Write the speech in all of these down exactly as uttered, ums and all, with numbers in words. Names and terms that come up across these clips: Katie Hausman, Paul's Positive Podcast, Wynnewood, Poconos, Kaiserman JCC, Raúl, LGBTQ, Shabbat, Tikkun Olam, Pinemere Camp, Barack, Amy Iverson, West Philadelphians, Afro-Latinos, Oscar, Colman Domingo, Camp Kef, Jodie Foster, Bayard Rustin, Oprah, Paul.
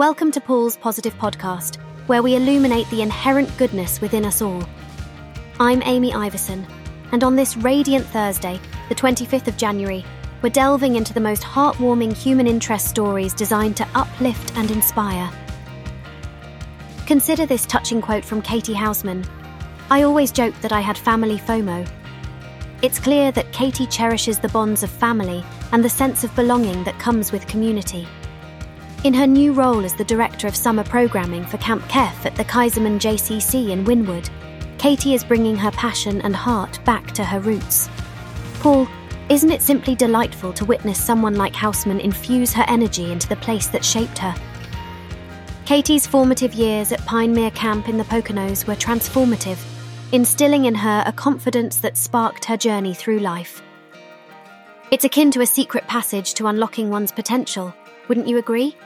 Welcome to Paul's Positive Podcast, where we illuminate the inherent goodness within us all. I'm Amy Iverson, and on this radiant Thursday, the twenty-fifth of January, we're delving into the most heartwarming human interest stories designed to uplift and inspire. Consider this touching quote from Katie Hausman. I always joked that I had family FOMO. It's clear that Katie cherishes the bonds of family and the sense of belonging that comes with community. In her new role as the Director of Summer Programming for Camp Kef at the Kaiserman J C C in Wynnewood, Katie is bringing her passion and heart back to her roots. Paul, isn't it simply delightful to witness someone like Hausman infuse her energy into the place that shaped her? Katie's formative years at Pinemere Camp in the Poconos were transformative, instilling in her a confidence that sparked her journey through life. It's akin to a secret passage to unlocking one's potential, wouldn't you agree?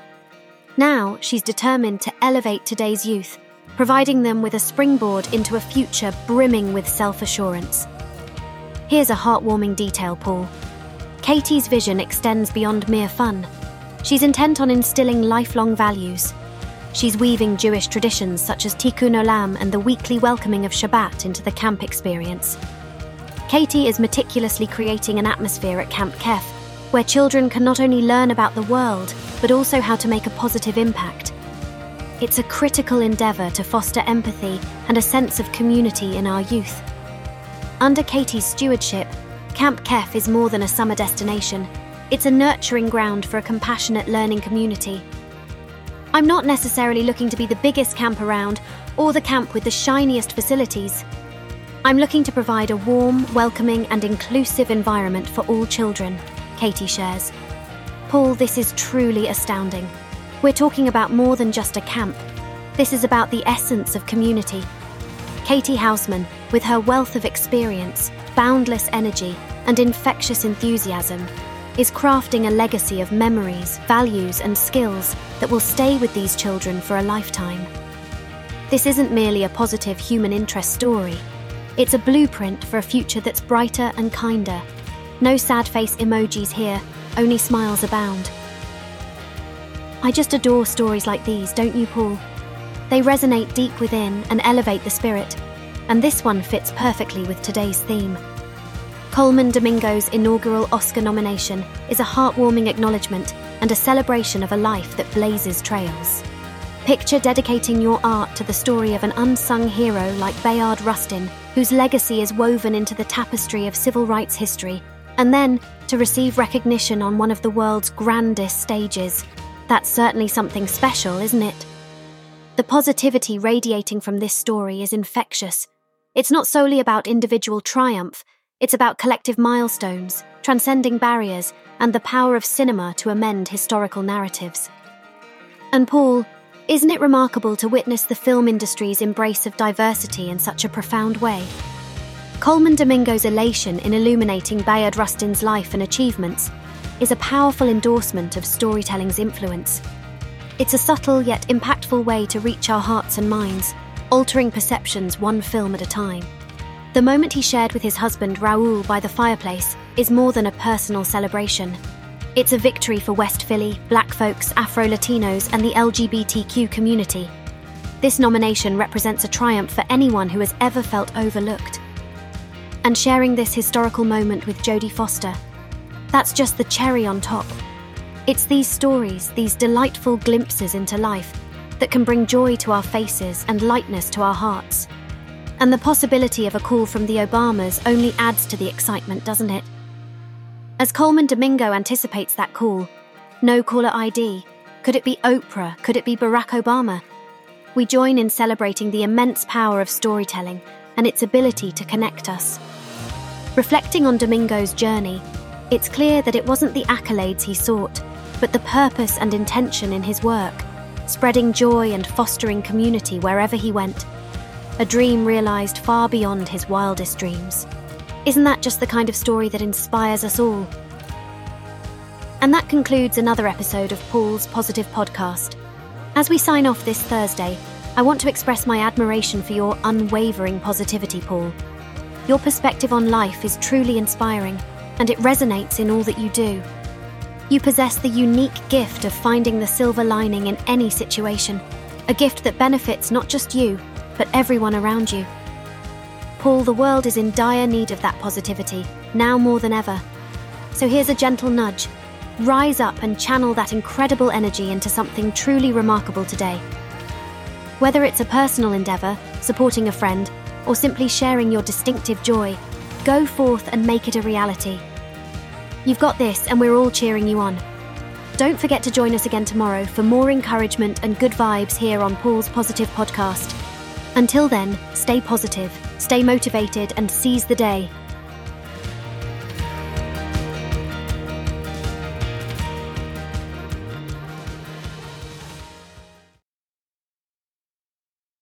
Now, she's determined to elevate today's youth, providing them with a springboard into a future brimming with self-assurance. Here's a heartwarming detail, Paul. Katie's vision extends beyond mere fun. She's intent on instilling lifelong values. She's weaving Jewish traditions such as Tikkun Olam and the weekly welcoming of Shabbat into the camp experience. Katie is meticulously creating an atmosphere at Camp Kef where children can not only learn about the world, but also how to make a positive impact. It's a critical endeavour to foster empathy and a sense of community in our youth. Under Katie's stewardship, Camp Kef is more than a summer destination. It's a nurturing ground for a compassionate learning community. I'm not necessarily looking to be the biggest camp around or the camp with the shiniest facilities. I'm looking to provide a warm, welcoming and inclusive environment for all children, Katie shares. Paul, this is truly astounding. We're talking about more than just a camp. This is about the essence of community. Katie Hausman, with her wealth of experience, boundless energy and infectious enthusiasm, is crafting a legacy of memories, values and skills that will stay with these children for a lifetime. This isn't merely a positive human interest story. It's a blueprint for a future that's brighter and kinder. No sad face emojis here, only smiles abound. I just adore stories like these, don't you, Paul? They resonate deep within and elevate the spirit, and this one fits perfectly with today's theme. Colman Domingo's inaugural Oscar nomination is a heartwarming acknowledgement and a celebration of a life that blazes trails. Picture dedicating your art to the story of an unsung hero like Bayard Rustin, whose legacy is woven into the tapestry of civil rights history, and then to receive recognition on one of the world's grandest stages. That's certainly something special, isn't it? The positivity radiating from this story is infectious. It's not solely about individual triumph. It's about collective milestones, transcending barriers, and the power of cinema to amend historical narratives. And Paul, isn't it remarkable to witness the film industry's embrace of diversity in such a profound way? Colman Domingo's elation in illuminating Bayard Rustin's life and achievements is a powerful endorsement of storytelling's influence. It's a subtle yet impactful way to reach our hearts and minds, altering perceptions one film at a time. The moment he shared with his husband Raúl by the fireplace is more than a personal celebration. It's a victory for West Philly, Black folks, Afro-Latinos and the L G B T Q community. This nomination represents a triumph for anyone who has ever felt overlooked. And sharing this historical moment with Jodie Foster, that's just the cherry on top. It's these stories, these delightful glimpses into life, that can bring joy to our faces and lightness to our hearts. And the possibility of a call from the Obamas only adds to the excitement, doesn't it? As Colman Domingo anticipates that call, no caller I D. Could it be Oprah? Could it be Barack Obama? We join in celebrating the immense power of storytelling and its ability to connect us. Reflecting on Domingo's journey, it's clear that it wasn't the accolades he sought, but the purpose and intention in his work, spreading joy and fostering community wherever he went. A dream realised far beyond his wildest dreams. Isn't that just the kind of story that inspires us all? And that concludes another episode of Paul's Positive Podcast. As we sign off this Thursday, I want to express my admiration for your unwavering positivity, Paul. Your perspective on life is truly inspiring, and it resonates in all that you do. You possess the unique gift of finding the silver lining in any situation, a gift that benefits not just you, but everyone around you. Paul, the world is in dire need of that positivity, now more than ever. So here's a gentle nudge. Rise up and channel that incredible energy into something truly remarkable today. Whether it's a personal endeavor, supporting a friend, or simply sharing your distinctive joy, go forth and make it a reality. You've got this, and we're all cheering you on. Don't forget to join us again tomorrow for more encouragement and good vibes here on Paul's Positive Podcast. Until then, stay positive, stay motivated, and seize the day.